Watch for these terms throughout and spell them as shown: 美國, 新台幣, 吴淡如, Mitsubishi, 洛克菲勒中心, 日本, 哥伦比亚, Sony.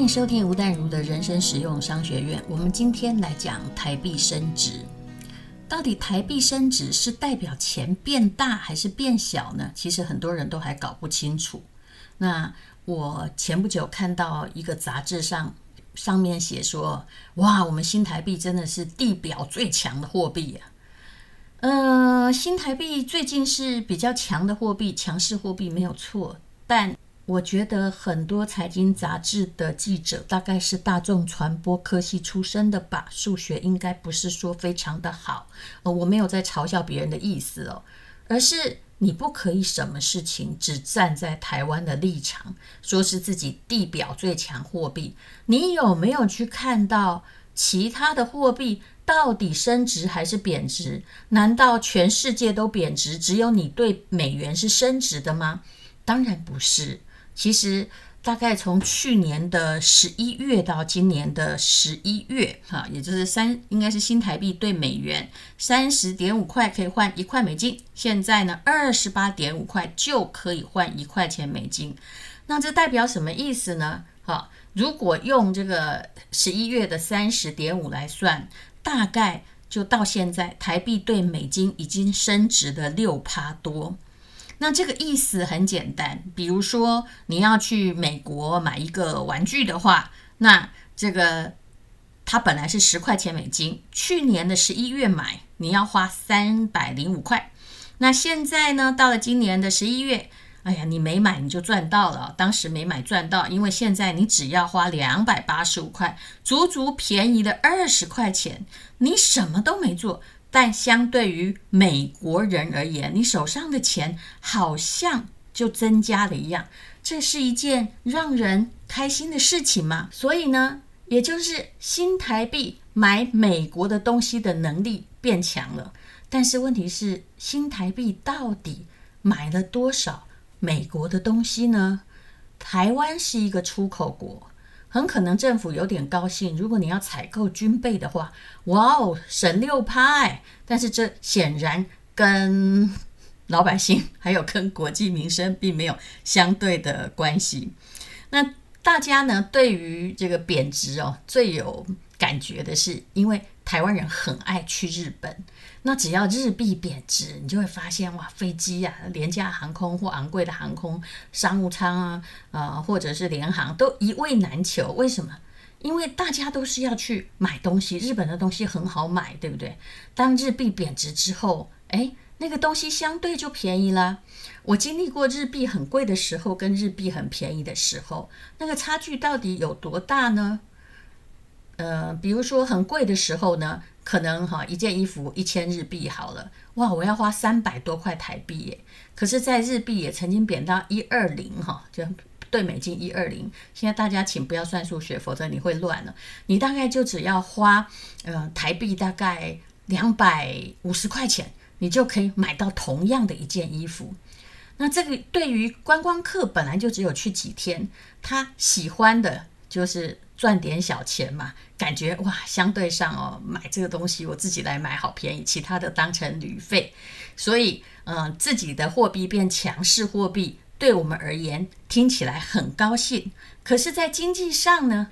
欢迎收听吴淡如的人生实用商学院。我们今天来讲台币升值，到底台币升值是代表钱变大还是变小呢？其实很多人都还搞不清楚。那我前不久看到一个杂志上面写说，哇，我们新台币真的是地表最强的货币啊。新台币最近是比较强的货币，强势货币没有错，但我觉得很多财经杂志的记者大概是大众传播科系出身的吧，数学应该不是说非常的好，我没有在嘲笑别人的意思哦，而是你不可以什么事情只站在台湾的立场，说是自己地表最强货币。你有没有去看到其他的货币到底升值还是贬值？难道全世界都贬值，只有你对美元是升值的吗？当然不是。其实大概从去年的11月到今年的11月，也就是应该是新台币对美元 30.5 块可以换1块美金，现在呢 28.5 块就可以换1块钱美金。那这代表什么意思呢？如果用这个11月的 30.5 来算，大概就到现在台币对美金已经升值了 6% 多。那这个意思很简单，比如说你要去美国买一个玩具的话，那这个它本来是10块钱美金，去年的11月买你要花305块，那现在呢到了今年的11月，哎呀，你没买你就赚到了，当时没买赚到，因为现在你只要花285块，足足便宜了20块钱，你什么都没做。但相对于美国人而言，你手上的钱好像就增加了一样，这是一件让人开心的事情嘛。所以呢，也就是新台币买美国的东西的能力变强了，但是问题是新台币到底买了多少美国的东西呢？台湾是一个出口国，很可能政府有点高兴，如果你要采购军备的话，哇哦，省 6%， 但是这显然跟老百姓还有跟国计民生并没有相对的关系。那大家呢对于这个贬值哦，最有感觉的是因为台湾人很爱去日本，那只要日币贬值，你就会发现哇，飞机啊，廉价航空或昂贵的航空商务舱啊，或者是联航都一位难求。为什么？因为大家都是要去买东西，日本的东西很好买，对不对？当日币贬值之后，那个东西相对就便宜啦。我经历过日币很贵的时候跟日币很便宜的时候，那个差距到底有多大呢？比如说很贵的时候呢，可能一件衣服1000日币好了，哇，我要花300多块台币耶。可是在日币也曾经贬到120，就对美金120，现在大家请不要算数学，否则你会乱了。你大概就只要花台币大概250块钱，你就可以买到同样的一件衣服。那这个对于观光客本来就只有去几天，他喜欢的就是赚点小钱嘛，感觉哇，相对上哦，买这个东西我自己来买好便宜，其他的当成旅费。所以自己的货币变强势货币，对我们而言听起来很高兴，可是在经济上呢，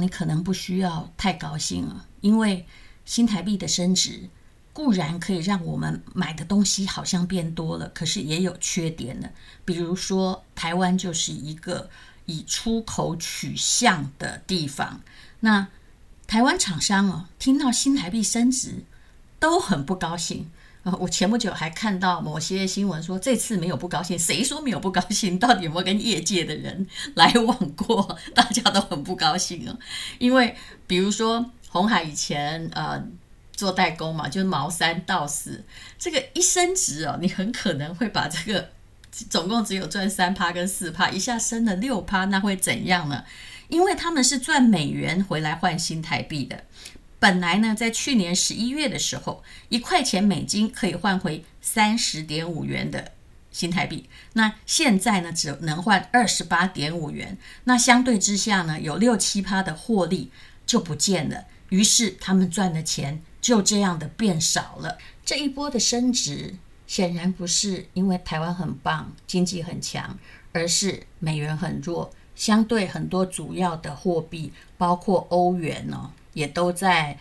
你可能不需要太高兴了，因为新台币的升值固然可以让我们买的东西好像变多了，可是也有缺点了。比如说台湾就是一个以出口取向的地方，那台湾厂商听到新台币升值都很不高兴。我前不久还看到某些新闻说这次没有不高兴，谁说没有不高兴？到底有没有跟业界的人来往过？大家都很不高兴因为比如说鸿海以前做代工嘛，就是毛三到四，这个一升值你很可能会把这个总共只有赚 3% 跟 4%， 一下升了 6%， 那会怎样呢？因为他们是赚美元回来换新台币的。本来呢，在去年11月的时候，1块钱美金可以换回 30.5 元的新台币，那现在呢只能换 28.5 元，那相对之下呢，有 6-7% 的获利就不见了，于是他们赚的钱就这样的变少了。这一波的升值显然不是因为台湾很棒，经济很强，而是美元很弱，相对很多主要的货币，包括欧元哦，也都在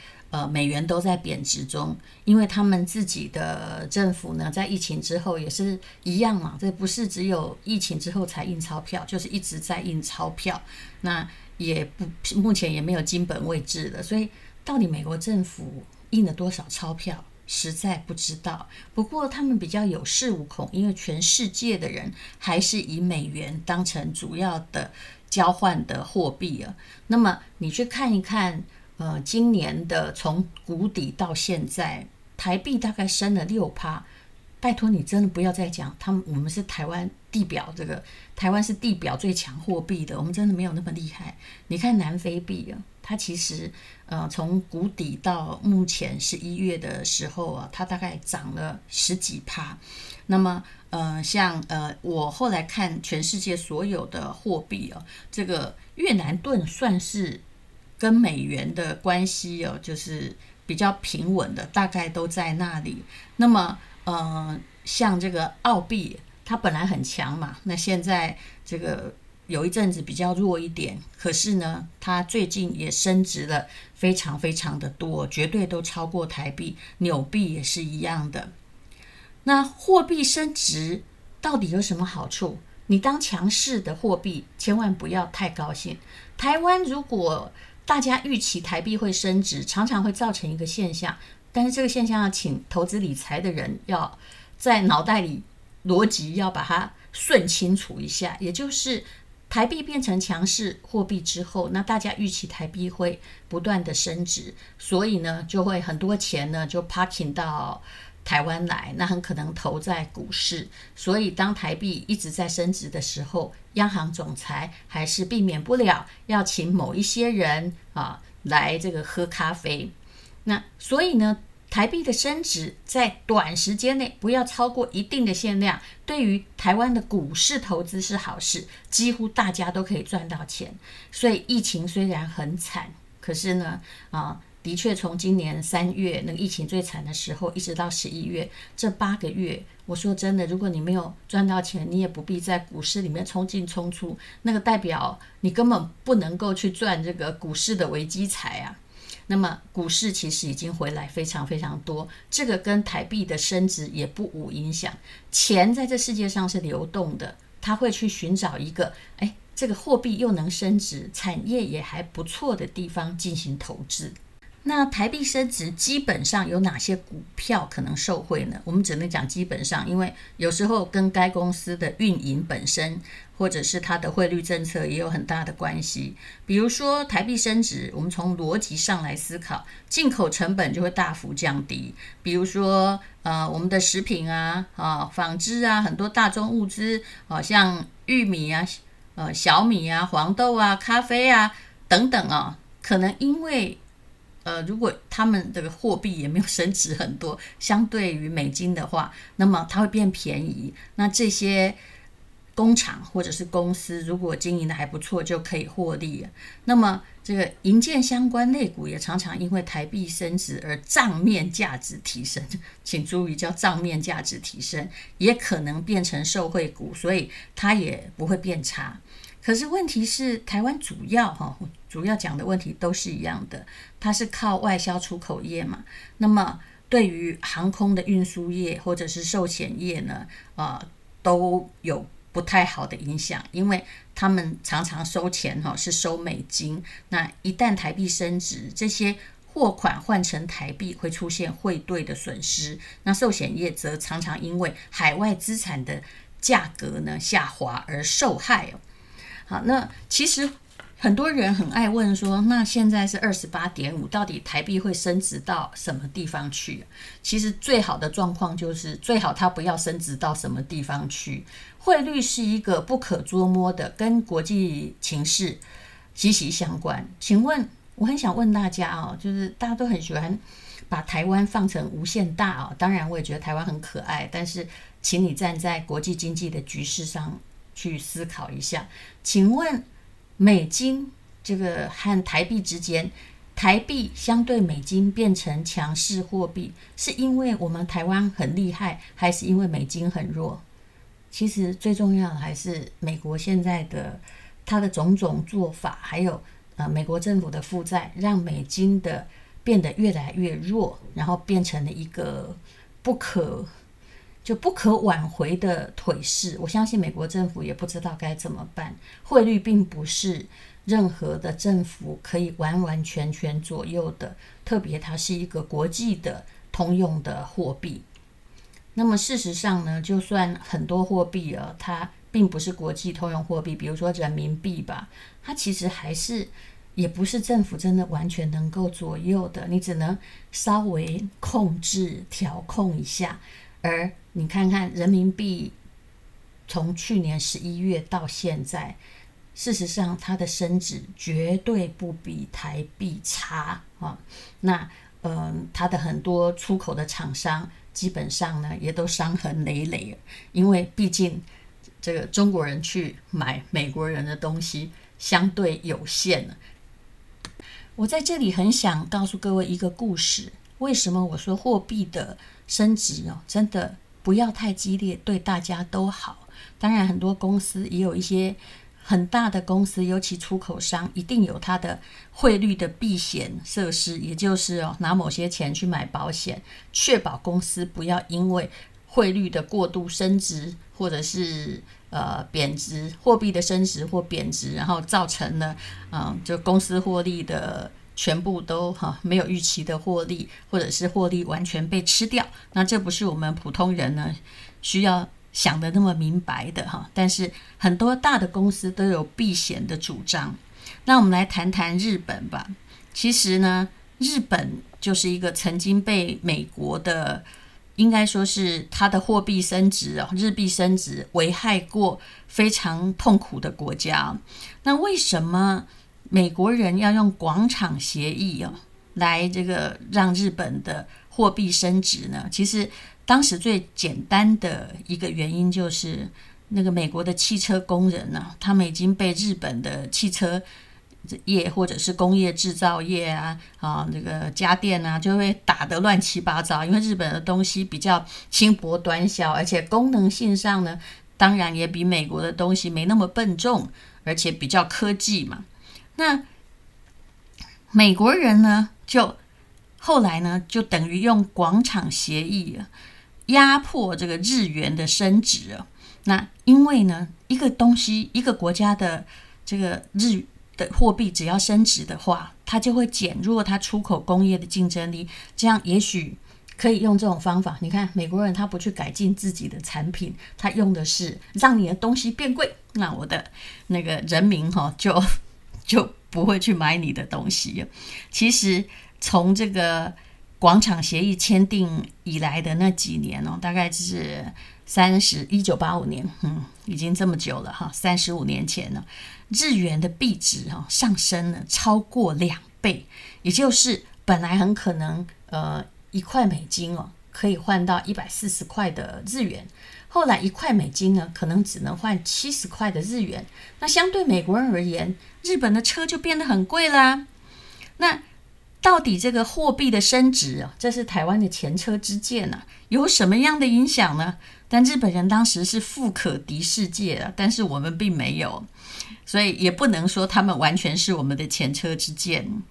美元都在贬值中，因为他们自己的政府呢，在疫情之后也是一样嘛，这不是只有疫情之后才印钞票，就是一直在印钞票，那也不目前也没有金本位制了，所以到底美国政府印了多少钞票？实在不知道，不过他们比较有恃无恐，因为全世界的人还是以美元当成主要的交换的货币啊。那么你去看一看，今年的从谷底到现在，台币大概升了 6%， 拜托你真的不要再讲我们是台湾地表，这个台湾是地表最强货币的，我们真的没有那么厉害。你看南非币啊，它其实从谷底到目前11月的时候啊，它大概涨了10几%。那么我后来看全世界所有的货币啊，这个越南盾算是跟美元的关系啊，就是比较平稳的，大概都在那里。那么像这个澳币，它本来很强嘛，那现在这个有一阵子比较弱一点，可是呢它最近也升值了非常非常的多，绝对都超过台币，纽币也是一样的。那货币升值到底有什么好处？你当强势的货币千万不要太高兴。台湾如果大家预期台币会升值，常常会造成一个现象，但是这个现象要请投资理财的人要在脑袋里逻辑要把它顺清楚一下，也就是台币变成强势货币之后，那大家预期台币会不断的升值，所以呢就会很多钱呢就 parking 到台湾来，那很可能投在股市，所以当台币一直在升值的时候，央行总裁还是避免不了要请某一些人来这个喝咖啡。那所以呢台币的升值在短时间内不要超过一定的限量，对于台湾的股市投资是好事，几乎大家都可以赚到钱。所以疫情虽然很惨，可是呢的确从今年3月那个疫情最惨的时候一直到11月，这8个月，我说真的，如果你没有赚到钱，你也不必在股市里面冲进冲出，那个代表你根本不能够去赚这个股市的危机财啊。那么股市其实已经回来非常非常多，这个跟台币的升值也不无影响。钱在这世界上是流动的，它会去寻找一个这个货币又能升值，产业也还不错的地方进行投资。那台币升值基本上有哪些股票可能受惠呢？我们只能讲基本上，因为有时候跟该公司的运营本身或者是它的汇率政策也有很大的关系。比如说台币升值，我们从逻辑上来思考，进口成本就会大幅降低，比如说我们的食品啊纺织啊，很多大宗物资像玉米啊小米啊黄豆啊咖啡啊等等可能因为如果他们的货币也没有升值很多，相对于美金的话，那么它会变便宜。那这些工厂或者是公司如果经营的还不错，就可以获利。那么这个营建相关类股也常常因为台币升值而账面价值提升，请注意叫账面价值提升，也可能变成受惠股，所以它也不会变差。可是问题是，台湾主要讲的问题都是一样的，它是靠外销出口业嘛。那么对于航空的运输业或者是寿险业呢，都有不太好的影响，因为他们常常收钱是收美金，那一旦台币升值，这些货款换成台币会出现汇兑的损失。那寿险业则常常因为海外资产的价格呢下滑而受害好，那其实很多人很爱问说，那现在是 28.5， 到底台币会升值到什么地方去？其实最好的状况就是最好它不要升值到什么地方去。汇率是一个不可捉摸的，跟国际情势息息相关。请问，我很想问大家就是大家都很喜欢把台湾放成无限大当然我也觉得台湾很可爱，但是请你站在国际经济的局势上去思考一下。请问美金这个和台币之间，台币相对美金变成强势货币，是因为我们台湾很厉害，还是因为美金很弱？其实最重要的还是美国现在的它的种种做法，还有美国政府的负债，让美金的变得越来越弱，然后变成了一个不可挽回的颓势。我相信美国政府也不知道该怎么办。汇率并不是任何的政府可以完完全全左右的，特别它是一个国际的通用的货币。那么事实上呢，就算很多货币它并不是国际通用货币，比如说人民币吧，它其实还是也不是政府真的完全能够左右的，你只能稍微控制调控一下。而你看看人民币从去年11月到现在，事实上它的升值绝对不比台币差啊。那它的很多出口的厂商基本上呢也都伤痕累累，因为毕竟这个中国人去买美国人的东西相对有限了。我在这里很想告诉各位一个故事，为什么我说货币的升值真的不要太激烈，对大家都好。当然很多公司也有一些很大的公司，尤其出口商一定有它的汇率的避险设施，也就是拿某些钱去买保险，确保公司不要因为汇率的过度升值或者是贬值，货币的升值或贬值，然后造成了就公司获利的全部都没有预期的获利，或者是获利完全被吃掉。那这不是我们普通人呢需要想得那么明白的哈，但是很多大的公司都有避险的主张。那我们来谈谈日本吧。其实呢，日本就是一个曾经被美国的，应该说是它的货币升值日币升值危害过非常痛苦的国家。那为什么美国人要用广场协议来这个让日本的货币升值呢？其实当时最简单的一个原因就是那个美国的汽车工人他们已经被日本的汽车业或者是工业制造业这个家电就会打得乱七八糟，因为日本的东西比较轻薄短小，而且功能性上呢，当然也比美国的东西没那么笨重，而且比较科技嘛。那美国人呢，就后来呢，就等于用广场协议压迫这个日元的升值。那因为呢，一个东西一个国家的这个日的货币只要升值的话，它就会减弱它出口工业的竞争力。这样也许可以用这种方法。你看美国人他不去改进自己的产品，他用的是让你的东西变贵，那我的那个人民就不会去买你的东西。其实从这个广场协议签订以来的那几年大概是1985年，已经这么久了35年前了，日元的币值上升了超过2倍，也就是本来很可能一块美金可以换到140块的日元，后来一块美金呢可能只能换70块的日元。那相对美国人而言，日本的车就变得很贵啦。那到底这个货币的升值这是台湾的前车之鉴有什么样的影响呢？但日本人当时是富可敌世界但是我们并没有，所以也不能说他们完全是我们的前车之鉴。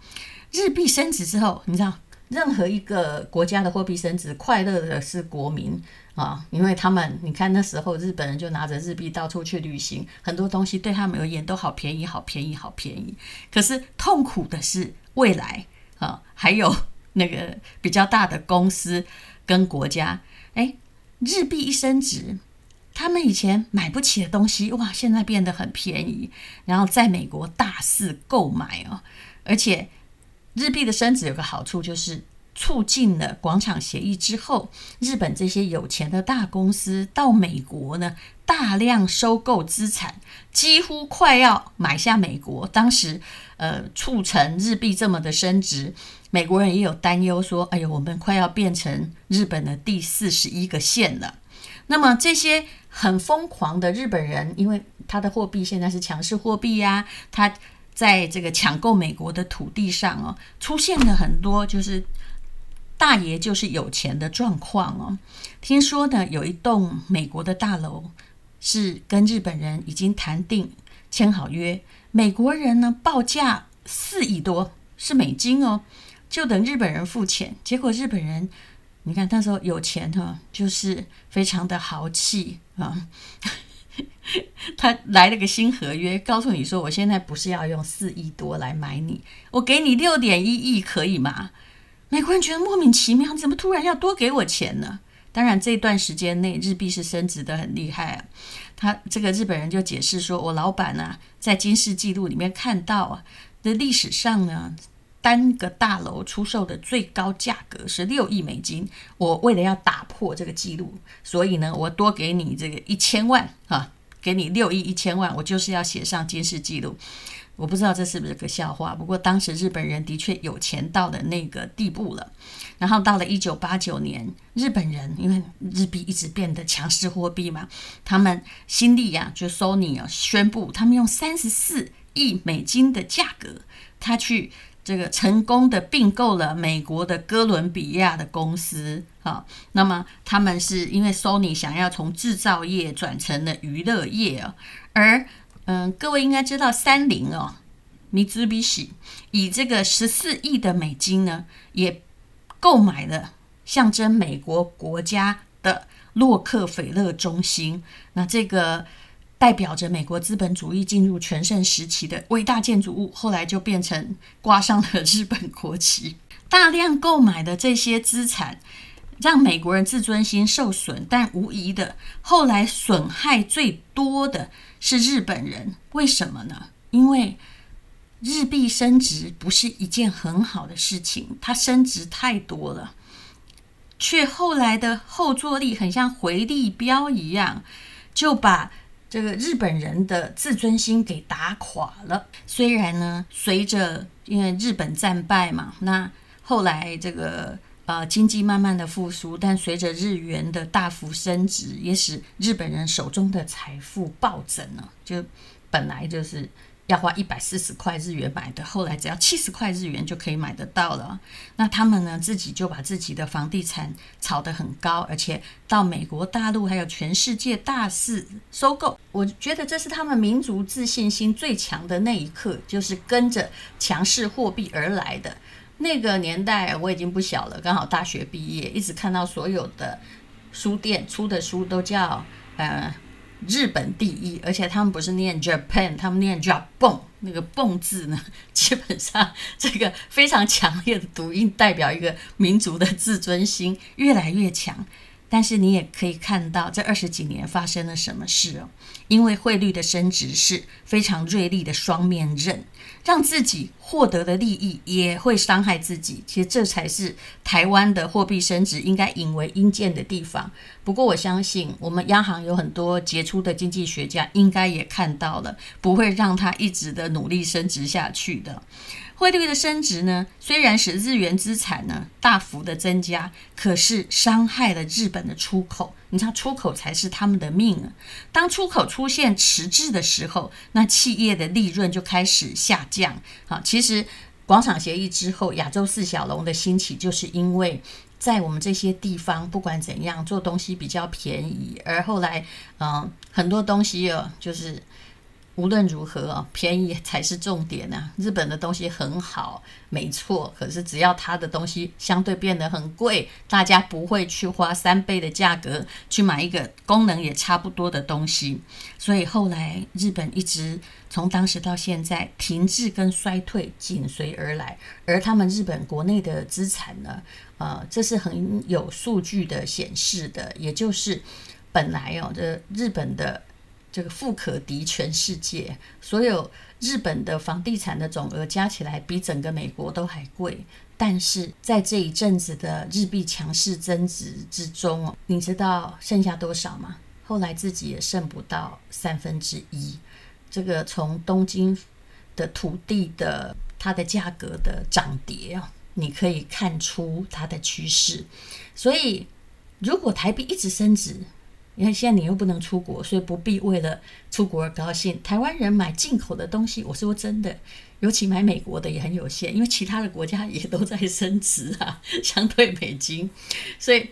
日币升值之后，你知道任何一个国家的货币升值，快乐的是国民因为他们，你看那时候日本人就拿着日币到处去旅行，很多东西对他们而言都好便宜好便宜好便宜。可是痛苦的是未来还有那个比较大的公司跟国家，日币一升值，他们以前买不起的东西，哇，现在变得很便宜，然后在美国大肆购买而且日币的升值有个好处，就是促进了广场协议之后，日本这些有钱的大公司到美国呢大量收购资产，几乎快要买下美国。当时促成日币这么的升值，美国人也有担忧说，哎呦，我们快要变成日本的第41个县了。那么这些很疯狂的日本人，因为他的货币现在是强势货币他在这个抢购美国的土地上出现了很多就是大爷就是有钱的状况听说呢，有一栋美国的大楼是跟日本人已经谈定签好约，美国人呢报价4亿多是美金哦，就等日本人付钱。结果日本人你看那时候有钱哈，就是非常的豪气啊。他来了个新合约，告诉你说我现在不是要用4亿多来买你，我给你6.1亿可以吗？美国人觉得莫名其妙，你怎么突然要多给我钱呢？当然这段时间内日币是升值的很厉害啊。他这个日本人就解释说，我老板啊在金氏记录里面看到啊，在历史上呢单个大楼出售的最高价格是6亿美金，我为了要打破这个记录，所以呢我多给你这个1000万啊，给你6亿1000万，我就是要写上金氏记录。我不知道这是不是个笑话，不过当时日本人的确有钱到了那个地步了。然后到了1989年，日本人因为日币一直变得强势货币嘛，他们新力啊就 Sony 啊宣布，他们用34亿美金的价格，他去这个成功的并购了美国的哥伦比亚的公司啊。那么他们是因为 Sony 想要从制造业转成了娱乐业啊，而各位应该知道30哦 Mitsubishi 以这个14亿的美金呢也购买了象征美国国家的洛克菲勒中心。那这个代表着美国资本主义进入全盛时期的伟大建筑物，后来就变成挂上了日本国旗。大量购买的这些资产让美国人自尊心受损，但无疑的后来损害最多的是日本人。为什么呢？因为日币升值不是一件很好的事情，它升值太多了，却后来的后坐力很像回力镖一样，就把这个日本人的自尊心给打垮了。虽然呢随着因为日本战败嘛，那后来这个经济慢慢的复苏，但随着日元的大幅升值，也使日本人手中的财富暴增了。就本来就是要花140块日元买的，后来只要70块日元就可以买得到了。那他们呢自己就把自己的房地产炒得很高，而且到美国大陆还有全世界大肆收购。我觉得这是他们民族自信心最强的那一刻，就是跟着强势货币而来的。那个年代我已经不小了，刚好大学毕业，一直看到所有的书店出的书都叫日本第一，而且他们不是念 Japan， 他们念 Japon， 那个蹦字呢基本上这个非常强烈的读音代表一个民族的自尊心越来越强。但是你也可以看到这20几年发生了什么事哦，因为汇率的升值是非常锐利的双面刃，让自己获得的利益也会伤害自己。其实这才是台湾的货币升值应该引为应见的地方。不过我相信我们央行有很多杰出的经济学家应该也看到了，不会让它一直的努力升值下去的。汇率的升值呢，虽然使日元资产呢大幅的增加，可是伤害了日本的出口。你知道出口才是他们的命啊。当出口出现迟滞的时候，那企业的利润就开始下降。好，其实广场协议之后，亚洲四小龙的兴起，就是因为在我们这些地方不管怎样做东西比较便宜，而后来很多东西就是无论如何便宜才是重点啊。日本的东西很好没错，可是只要它的东西相对变得很贵，大家不会去花3倍的价格去买一个功能也差不多的东西。所以后来日本一直从当时到现在停滞跟衰退紧随而来。而他们日本国内的资产呢这是很有数据的显示的，也就是本来日本的这个富可敌全世界，所有日本的房地产的总额加起来比整个美国都还贵。但是在这一阵子的日币强势增值之中你知道剩下多少吗？后来自己也剩不到1/3。这个从东京的土地的它的价格的涨跌你可以看出它的趋势。所以如果台币一直升值，因为现在你又不能出国，所以不必为了出国而高兴。台湾人买进口的东西，我说真的，尤其买美国的也很有限，因为其他的国家也都在升值啊，相对美金，所以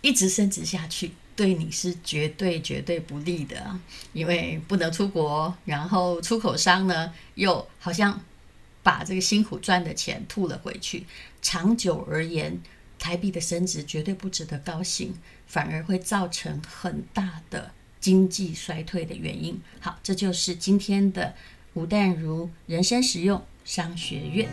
一直升值下去，对你是绝对绝对不利的，因为不能出国，然后出口商呢又好像把这个辛苦赚的钱吐了回去，长久而言台币的升值绝对不值得高兴，反而会造成很大的经济衰退的原因。好，这就是今天的吴淡如人生实用商学院。